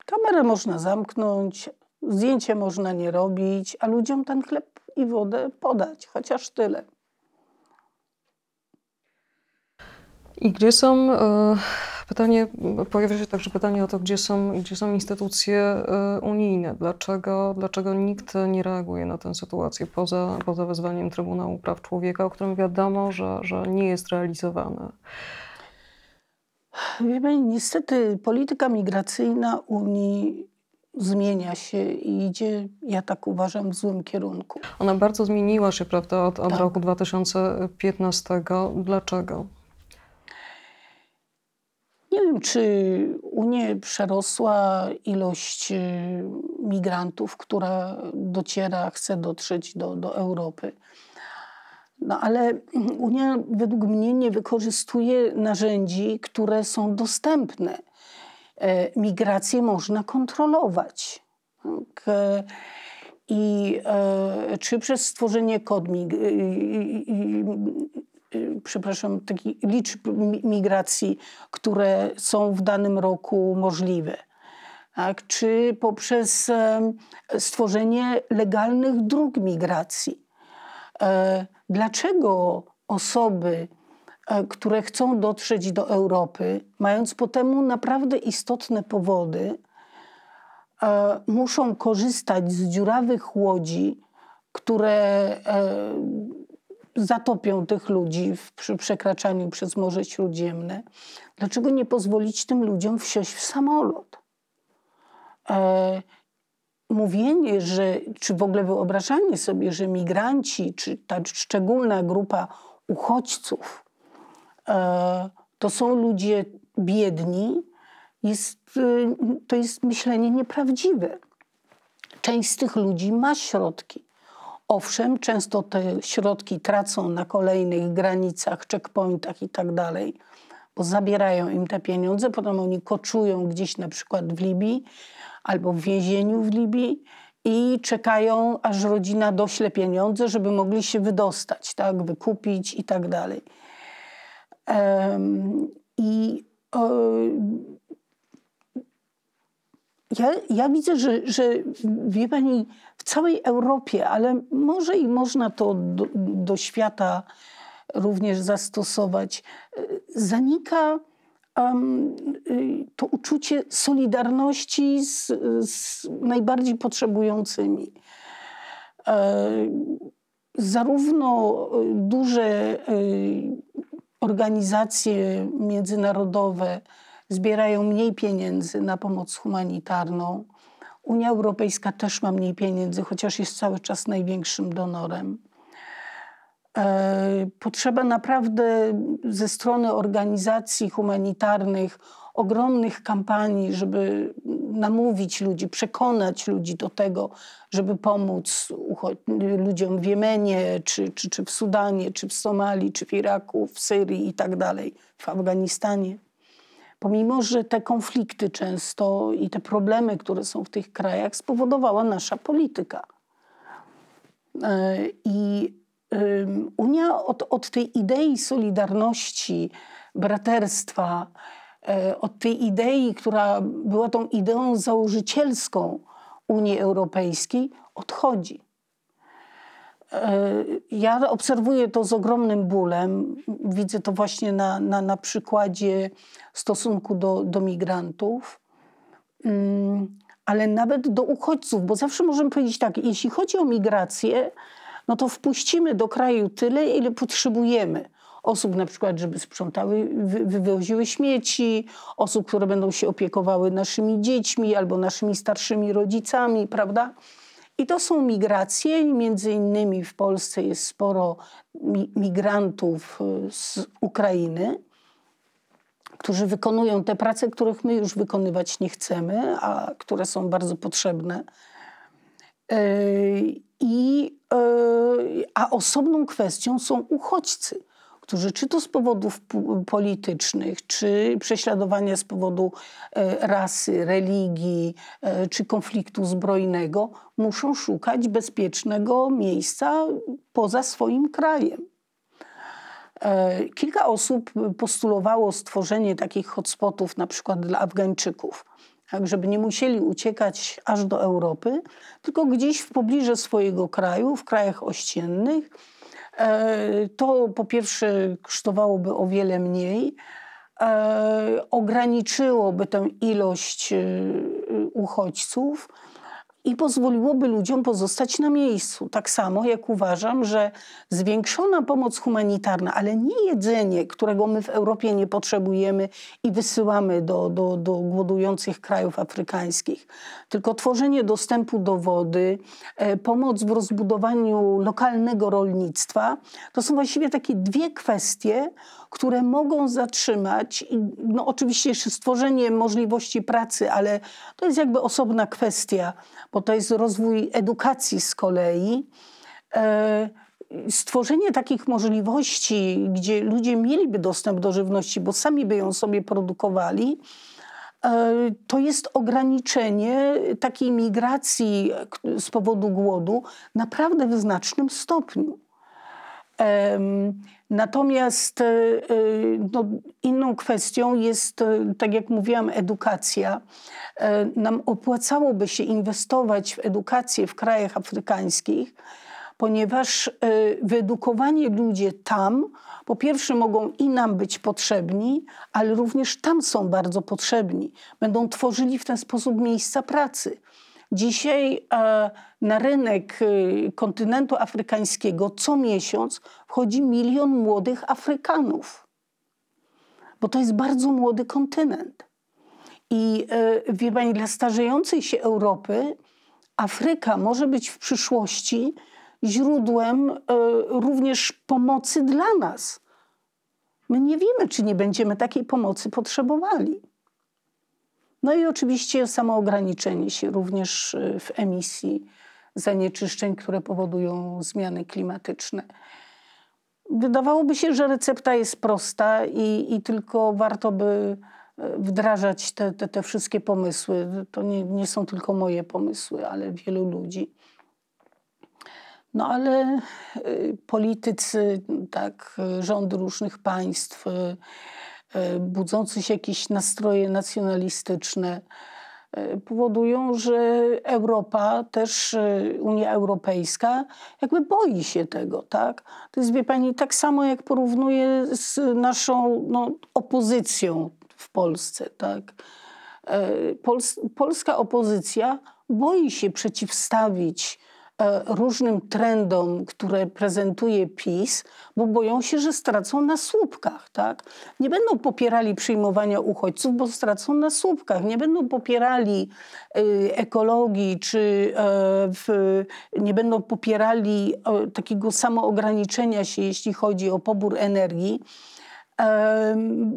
Kamerę można zamknąć, zdjęcie można nie robić, a ludziom ten chleb i wodę podać, chociaż tyle. I gdzie są, pytanie, pojawia się także pytanie o to, gdzie są instytucje unijne. Dlaczego nikt nie reaguje na tę sytuację poza wezwaniem Trybunału Praw Człowieka, o którym wiadomo, że nie jest realizowane? Wie pani, niestety polityka migracyjna Unii zmienia się i idzie, ja tak uważam, w złym kierunku. Ona bardzo zmieniła się, prawda, od tak. roku 2015. Dlaczego? Nie wiem, czy Unię przerosła ilość migrantów, która dociera, chce dotrzeć do Europy. No ale Unia według mnie nie wykorzystuje narzędzi, które są dostępne. Migrację można kontrolować. Tak? Czy przez stworzenie kod takich liczb migracji, które są w danym roku możliwe, tak? Czy poprzez stworzenie legalnych dróg migracji. Dlaczego osoby, które chcą dotrzeć do Europy, mając po temu naprawdę istotne powody, muszą korzystać z dziurawych łodzi, które zatopią tych ludzi przy przekraczaniu przez Morze Śródziemne? Dlaczego nie pozwolić tym ludziom wsiąść w samolot? Mówienie, czy w ogóle wyobrażanie sobie, że migranci, czy ta szczególna grupa uchodźców, to są ludzie biedni, to jest myślenie nieprawdziwe. Część z tych ludzi ma środki. Owszem, często te środki tracą na kolejnych granicach, checkpointach i tak dalej, bo zabierają im te pieniądze, potem oni koczują gdzieś na przykład w Libii albo w więzieniu w Libii i czekają, aż rodzina dośle pieniądze, żeby mogli się wydostać, tak, wykupić i tak dalej. Ja widzę, że wie pani, w całej Europie, ale może i można to do świata również zastosować, zanika to uczucie solidarności z najbardziej potrzebującymi. Zarówno duże organizacje międzynarodowe zbierają mniej pieniędzy na pomoc humanitarną. Unia Europejska też ma mniej pieniędzy, chociaż jest cały czas największym donorem. Potrzeba naprawdę ze strony organizacji humanitarnych ogromnych kampanii, żeby namówić ludzi, przekonać ludzi do tego, żeby pomóc ludziom w Jemenie, czy w Sudanie, czy w Somalii, czy w Iraku, w Syrii i tak dalej, w Afganistanie. Pomimo, że te konflikty często i te problemy, które są w tych krajach, spowodowała nasza polityka. I Unia od tej idei solidarności, braterstwa, od tej idei, która była tą ideą założycielską Unii Europejskiej, odchodzi. Ja obserwuję to z ogromnym bólem. Widzę to właśnie na przykładzie stosunku do migrantów, ale nawet do uchodźców, bo zawsze możemy powiedzieć tak, jeśli chodzi o migrację, no to wpuścimy do kraju tyle, ile potrzebujemy. Osób na przykład, żeby sprzątały, wywoziły śmieci, osób, które będą się opiekowały naszymi dziećmi albo naszymi starszymi rodzicami, prawda? I to są migracje, między innymi w Polsce jest sporo migrantów z Ukrainy, którzy wykonują te prace, których my już wykonywać nie chcemy, a które są bardzo potrzebne. A osobną kwestią są uchodźcy, którzy czy to z powodów politycznych, czy prześladowania z powodu rasy, religii, czy konfliktu zbrojnego, muszą szukać bezpiecznego miejsca poza swoim krajem. Kilka osób postulowało stworzenie takich hotspotów na przykład dla Afgańczyków, tak żeby nie musieli uciekać aż do Europy, tylko gdzieś w pobliżu swojego kraju, w krajach ościennych. To po pierwsze kosztowałoby o wiele mniej, ograniczyłoby tę ilość uchodźców i pozwoliłoby ludziom pozostać na miejscu. Tak samo jak uważam, że zwiększona pomoc humanitarna, ale nie jedzenie, którego my w Europie nie potrzebujemy i wysyłamy do głodujących krajów afrykańskich, tylko tworzenie dostępu do wody, pomoc w rozbudowaniu lokalnego rolnictwa, to są właściwie takie dwie kwestie, które mogą zatrzymać, no oczywiście jeszcze stworzenie możliwości pracy, ale to jest jakby osobna kwestia, bo to jest rozwój edukacji z kolei. Stworzenie takich możliwości, gdzie ludzie mieliby dostęp do żywności, bo sami by ją sobie produkowali, to jest ograniczenie takiej migracji z powodu głodu naprawdę w znacznym stopniu. Natomiast no, inną kwestią jest, tak jak mówiłam, edukacja. Nam opłacałoby się inwestować w edukację w krajach afrykańskich, ponieważ wyedukowani ludzie tam, po pierwsze mogą i nam być potrzebni, ale również tam są bardzo potrzebni. Będą tworzyli w ten sposób miejsca pracy. Dzisiaj na rynek kontynentu afrykańskiego co miesiąc wchodzi 1 milion młodych Afrykanów, bo to jest bardzo młody kontynent. I wie pani, dla starzejącej się Europy Afryka może być w przyszłości źródłem również pomocy dla nas. My nie wiemy, czy nie będziemy takiej pomocy potrzebowali. No i oczywiście samoograniczenie się również w emisji zanieczyszczeń, które powodują zmiany klimatyczne. Wydawałoby się, że recepta jest prosta i tylko warto by wdrażać te wszystkie pomysły. To nie są tylko moje pomysły, ale wielu ludzi. No ale politycy, tak, rządy różnych państw, budzące się jakieś nastroje nacjonalistyczne powodują, że Europa, też Unia Europejska jakby boi się tego, tak? To jest, wie pani, tak samo jak porównuje z naszą opozycją w Polsce, tak? Polska opozycja boi się przeciwstawić różnym trendom, które prezentuje PiS, bo boją się, że stracą na słupkach, tak? Nie będą popierali przyjmowania uchodźców, bo stracą na słupkach. Nie będą popierali ekologii, nie będą popierali takiego samoograniczenia się, jeśli chodzi o pobór energii.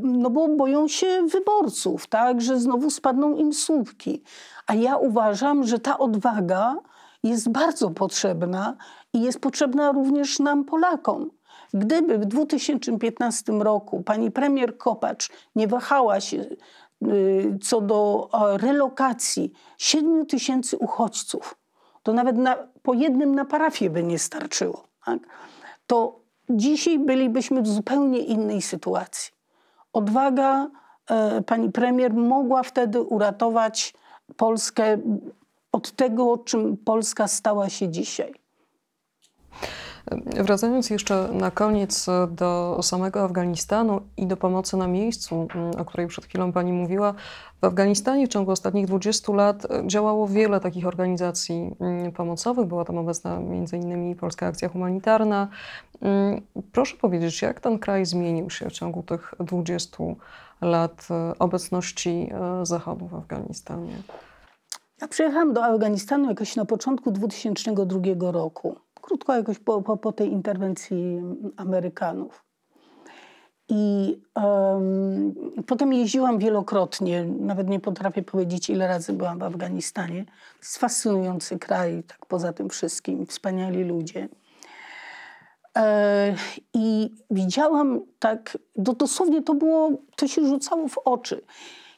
no bo boją się wyborców, tak, że znowu spadną im słupki. A ja uważam, że ta odwaga jest bardzo potrzebna i jest potrzebna również nam, Polakom. Gdyby w 2015 roku pani premier Kopacz nie wahała się co do relokacji 7 000 uchodźców, to nawet po jednym na parafię by nie starczyło, tak? To dzisiaj bylibyśmy w zupełnie innej sytuacji. Odwaga pani premier mogła wtedy uratować Polskę od tego, czym Polska stała się dzisiaj. Wracając jeszcze na koniec do samego Afganistanu i do pomocy na miejscu, o której przed chwilą pani mówiła, w Afganistanie w ciągu ostatnich 20 lat działało wiele takich organizacji pomocowych. Była tam obecna m.in. Polska Akcja Humanitarna. Proszę powiedzieć, jak ten kraj zmienił się w ciągu tych 20 lat obecności Zachodu w Afganistanie? Ja przyjechałam do Afganistanu jakoś na początku 2002 roku. Krótko jakoś po tej interwencji Amerykanów. I potem jeździłam wielokrotnie, nawet nie potrafię powiedzieć, ile razy byłam w Afganistanie. To jest fascynujący kraj, tak poza tym wszystkim, wspaniali ludzie. I widziałam tak, dosłownie to się rzucało w oczy,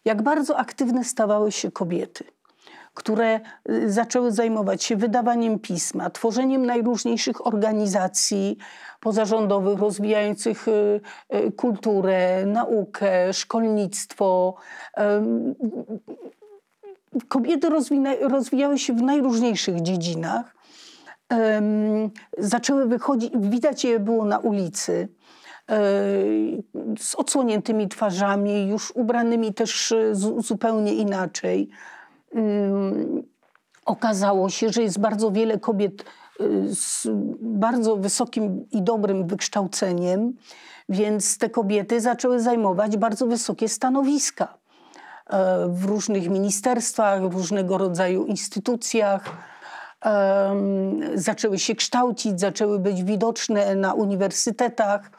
jak bardzo aktywne stawały się kobiety, które zaczęły zajmować się wydawaniem pisma, tworzeniem najróżniejszych organizacji pozarządowych, rozwijających kulturę, naukę, szkolnictwo. Kobiety rozwijały się w najróżniejszych dziedzinach. Zaczęły wychodzić, widać je było na ulicy, z odsłoniętymi twarzami, już ubranymi też zupełnie inaczej. Okazało się, że jest bardzo wiele kobiet z bardzo wysokim i dobrym wykształceniem, więc te kobiety zaczęły zajmować bardzo wysokie stanowiska w różnych ministerstwach, w różnego rodzaju instytucjach. Zaczęły się kształcić, zaczęły być widoczne na uniwersytetach.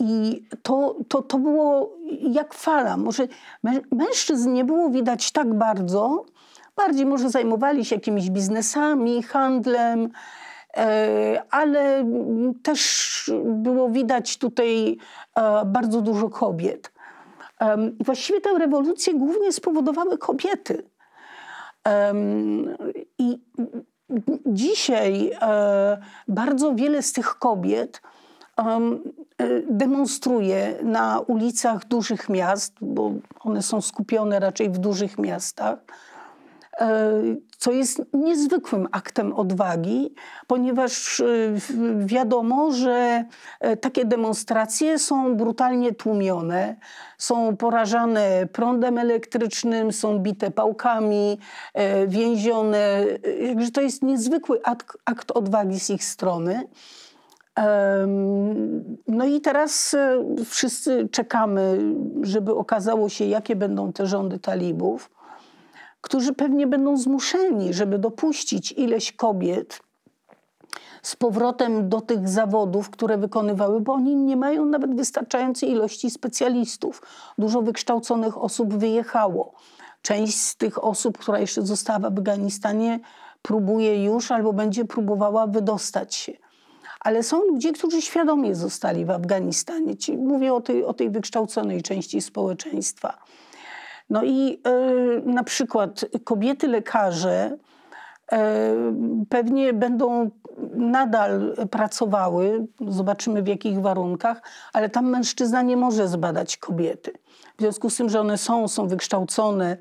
I to było jak fala. Może mężczyzn nie było widać tak bardzo, bardziej może zajmowali się jakimiś biznesami, handlem, ale też było widać tutaj bardzo dużo kobiet. I właściwie tę rewolucję głównie spowodowały kobiety. I dzisiaj bardzo wiele z tych kobiet demonstruje na ulicach dużych miast, bo one są skupione raczej w dużych miastach, co jest niezwykłym aktem odwagi, ponieważ wiadomo, że takie demonstracje są brutalnie tłumione, są porażane prądem elektrycznym, są bite pałkami, więzione. Także to jest niezwykły akt odwagi z ich strony. No i teraz wszyscy czekamy, żeby okazało się, jakie będą te rządy talibów, którzy pewnie będą zmuszeni, żeby dopuścić ileś kobiet z powrotem do tych zawodów, które wykonywały, bo oni nie mają nawet wystarczającej ilości specjalistów. Dużo wykształconych osób wyjechało. Część z tych osób, która jeszcze została w Afganistanie, próbuje już albo będzie próbowała wydostać się. Ale są ludzie, którzy świadomie zostali w Afganistanie. Mówię o tej wykształconej części społeczeństwa. No i na przykład kobiety lekarze pewnie będą nadal pracowały, zobaczymy w jakich warunkach, ale tam mężczyzna nie może zbadać kobiety. W związku z tym, że one są wykształcone,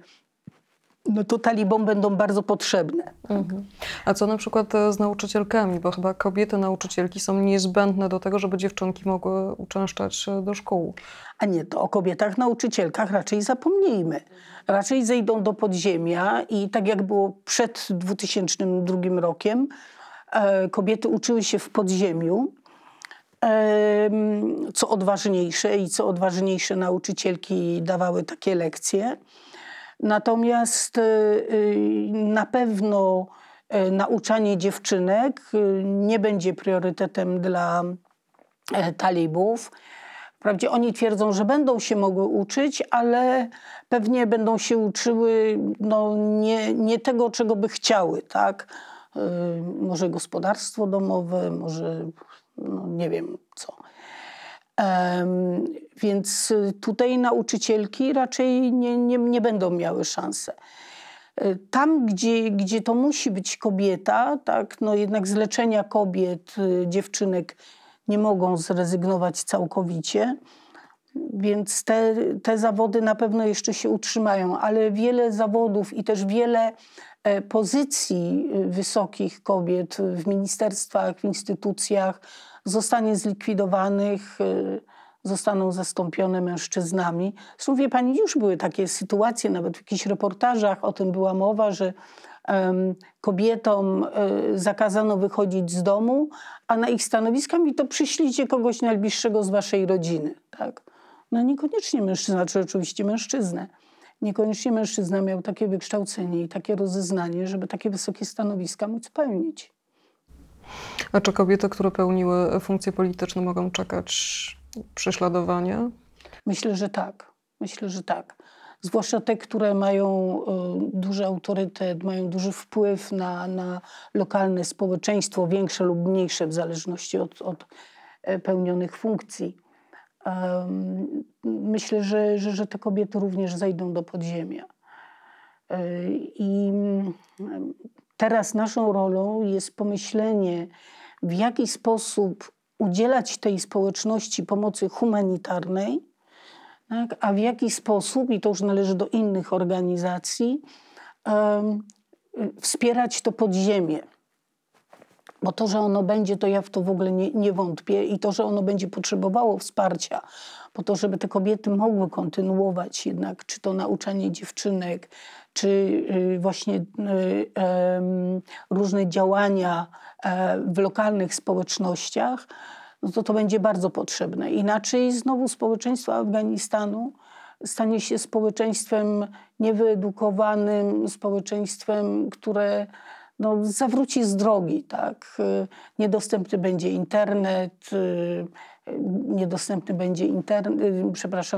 no to talibom będą bardzo potrzebne. Mhm. A co na przykład z nauczycielkami? Bo chyba kobiety nauczycielki są niezbędne do tego, żeby dziewczynki mogły uczęszczać do szkół. A nie, to o kobietach nauczycielkach raczej zapomnijmy. Raczej zejdą do podziemia i tak jak było przed 2002 rokiem, kobiety uczyły się w podziemiu, co odważniejsze nauczycielki dawały takie lekcje. Natomiast na pewno nauczanie dziewczynek nie będzie priorytetem dla talibów. Wprawdzie oni twierdzą, że będą się mogły uczyć, ale pewnie będą się uczyły nie tego, czego by chciały, tak? Może gospodarstwo domowe, może nie wiem co. Więc tutaj nauczycielki raczej nie będą miały szansy. Tam, gdzie to musi być kobieta, tak, jednak z leczenia kobiet, dziewczynek nie mogą zrezygnować całkowicie, więc te zawody na pewno jeszcze się utrzymają, ale wiele zawodów i też wiele pozycji wysokich kobiet w ministerstwach, w instytucjach zostanie zlikwidowanych, zostaną zastąpione mężczyznami. Zresztą wie pani, już były takie sytuacje, nawet w jakichś reportażach o tym była mowa, że kobietom zakazano wychodzić z domu, a na ich stanowiska mi to przyślijcie kogoś najbliższego z waszej rodziny. Tak? Niekoniecznie mężczyzna, czy oczywiście mężczyznę. Niekoniecznie mężczyzna miał takie wykształcenie i takie rozeznanie, żeby takie wysokie stanowiska móc pełnić. A czy kobiety, które pełniły funkcje polityczne, mogą czekać prześladowania? Myślę, że tak. Zwłaszcza te, które mają duży autorytet, mają duży wpływ na lokalne społeczeństwo, większe lub mniejsze, w zależności od pełnionych funkcji. Myślę, że te kobiety również zejdą do podziemia. I teraz naszą rolą jest pomyślenie, w jaki sposób udzielać tej społeczności pomocy humanitarnej, tak? A w jaki sposób, i to już należy do innych organizacji, wspierać to podziemie. Bo to, że ono będzie, to ja w to w ogóle nie wątpię, i to, że ono będzie potrzebowało wsparcia po to, żeby te kobiety mogły kontynuować jednak, czy to nauczanie dziewczynek, czy właśnie różne działania w lokalnych społecznościach, to będzie bardzo potrzebne. Inaczej znowu społeczeństwo Afganistanu stanie się społeczeństwem niewyedukowanym, społeczeństwem, które zawróci z drogi, tak? Niedostępny będzie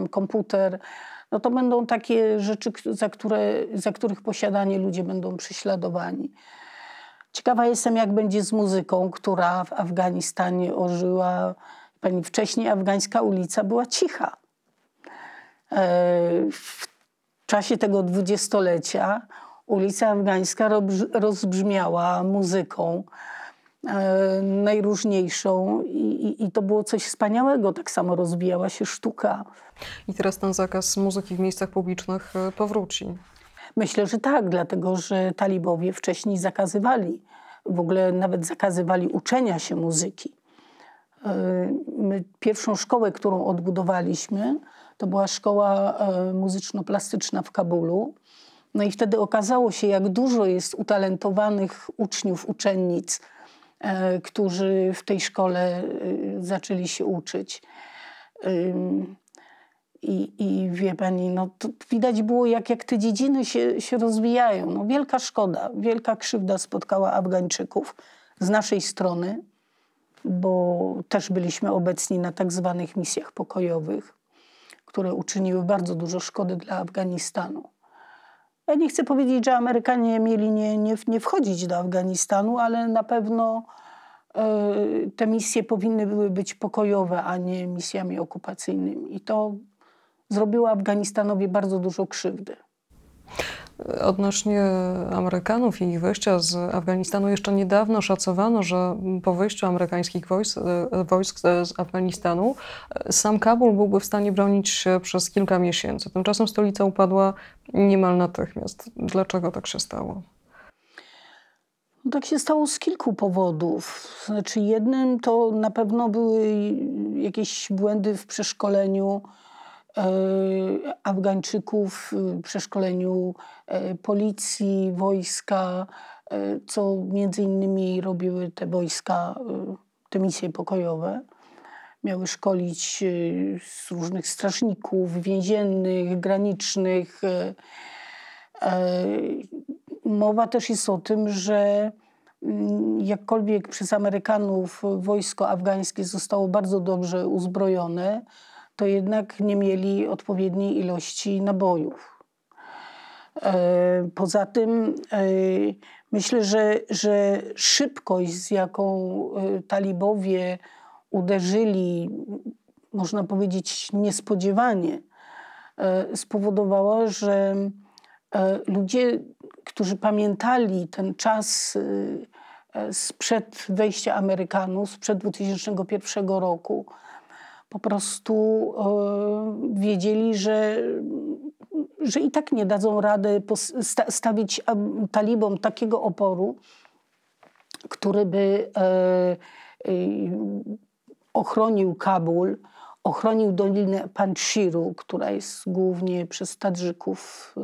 komputer. To będą takie rzeczy, za których posiadanie ludzie będą prześladowani. Ciekawa jestem, jak będzie z muzyką, która w Afganistanie ożyła. Pani, wcześniej afgańska ulica była cicha. W czasie tego 20-lecia ulica Afgańska rozbrzmiała muzyką najróżniejszą i to było coś wspaniałego. Tak samo rozwijała się sztuka. I teraz ten zakaz muzyki w miejscach publicznych powróci. Myślę, że tak, dlatego że talibowie wcześniej zakazywali, w ogóle nawet zakazywali uczenia się muzyki. My pierwszą szkołę, którą odbudowaliśmy, to była szkoła muzyczno-plastyczna w Kabulu. I wtedy okazało się, jak dużo jest utalentowanych uczniów, uczennic, którzy w tej szkole zaczęli się uczyć. I wie pani, to widać było, jak te dziedziny się rozwijają. Wielka szkoda, wielka krzywda spotkała Afgańczyków z naszej strony, bo też byliśmy obecni na tak zwanych misjach pokojowych, które uczyniły bardzo dużo szkody dla Afganistanu. Ja nie chcę powiedzieć, że Amerykanie mieli nie wchodzić do Afganistanu, ale na pewno te misje powinny były być pokojowe, a nie misjami okupacyjnymi. I to zrobiło Afganistanowi bardzo dużo krzywdy. Odnośnie Amerykanów i ich wyjścia z Afganistanu, jeszcze niedawno szacowano, że po wyjściu amerykańskich wojsk z Afganistanu sam Kabul byłby w stanie bronić się przez kilka miesięcy. Tymczasem stolica upadła niemal natychmiast. Dlaczego tak się stało? Tak się stało z kilku powodów. Jednym to na pewno były jakieś błędy w przeszkoleniu Afgańczyków, przeszkoleniu policji, wojska, co między innymi robiły te wojska, te misje pokojowe. Miały szkolić z różnych strażników więziennych, granicznych. Mowa też jest o tym, że jakkolwiek przez Amerykanów wojsko afgańskie zostało bardzo dobrze uzbrojone, to jednak nie mieli odpowiedniej ilości nabojów. Poza tym myślę, że szybkość, z jaką talibowie uderzyli, można powiedzieć niespodziewanie, spowodowała, że ludzie, którzy pamiętali ten czas sprzed wejścia Amerykanów, sprzed 2001 roku, po prostu wiedzieli, że i tak nie dadzą rady stawić talibom takiego oporu, który by ochronił Kabul, ochronił Dolinę Pancziru, która jest głównie przez Tadżyków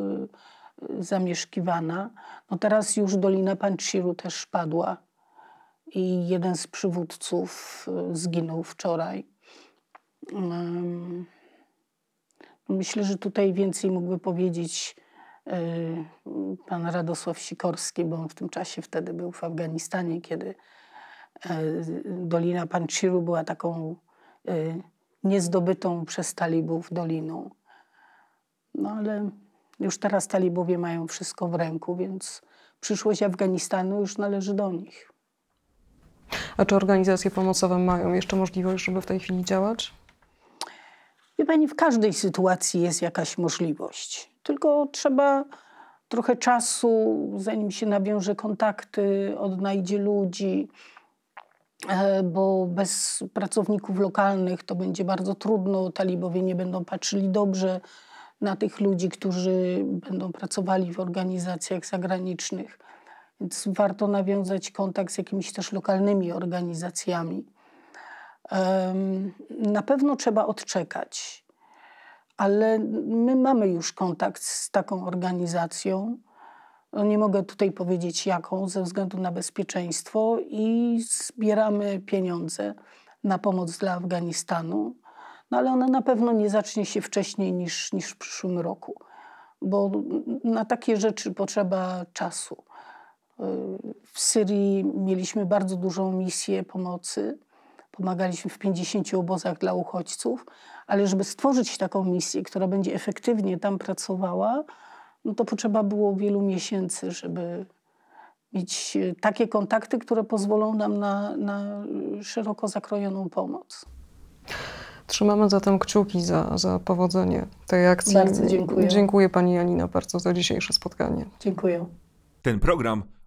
zamieszkiwana. No teraz już Dolina Pancziru też padła i jeden z przywódców zginął wczoraj. Myślę, że tutaj więcej mógłby powiedzieć pan Radosław Sikorski, bo on w tym czasie wtedy był w Afganistanie, kiedy Dolina Pancziru była taką niezdobytą przez talibów doliną. No ale już teraz talibowie mają wszystko w ręku, więc przyszłość Afganistanu już należy do nich. A czy organizacje pomocowe mają jeszcze możliwość, żeby w tej chwili działać? Wie pani, w każdej sytuacji jest jakaś możliwość. Tylko trzeba trochę czasu, zanim się nawiąże kontakty, odnajdzie ludzi, bo bez pracowników lokalnych to będzie bardzo trudno. Talibowie nie będą patrzyli dobrze na tych ludzi, którzy będą pracowali w organizacjach zagranicznych. Więc warto nawiązać kontakt z jakimiś też lokalnymi organizacjami. Na pewno trzeba odczekać, ale my mamy już kontakt z taką organizacją. No nie mogę tutaj powiedzieć jaką, ze względu na bezpieczeństwo, i zbieramy pieniądze na pomoc dla Afganistanu. No ale ona na pewno nie zacznie się wcześniej niż w przyszłym roku, bo na takie rzeczy potrzeba czasu. W Syrii mieliśmy bardzo dużą misję pomocy. Pomagaliśmy w 50 obozach dla uchodźców, ale żeby stworzyć taką misję, która będzie efektywnie tam pracowała, no to potrzeba było wielu miesięcy, żeby mieć takie kontakty, które pozwolą nam na szeroko zakrojoną pomoc. Trzymamy zatem kciuki za powodzenie tej akcji. Bardzo dziękuję. Dziękuję pani Janina bardzo za dzisiejsze spotkanie. Dziękuję. Ten program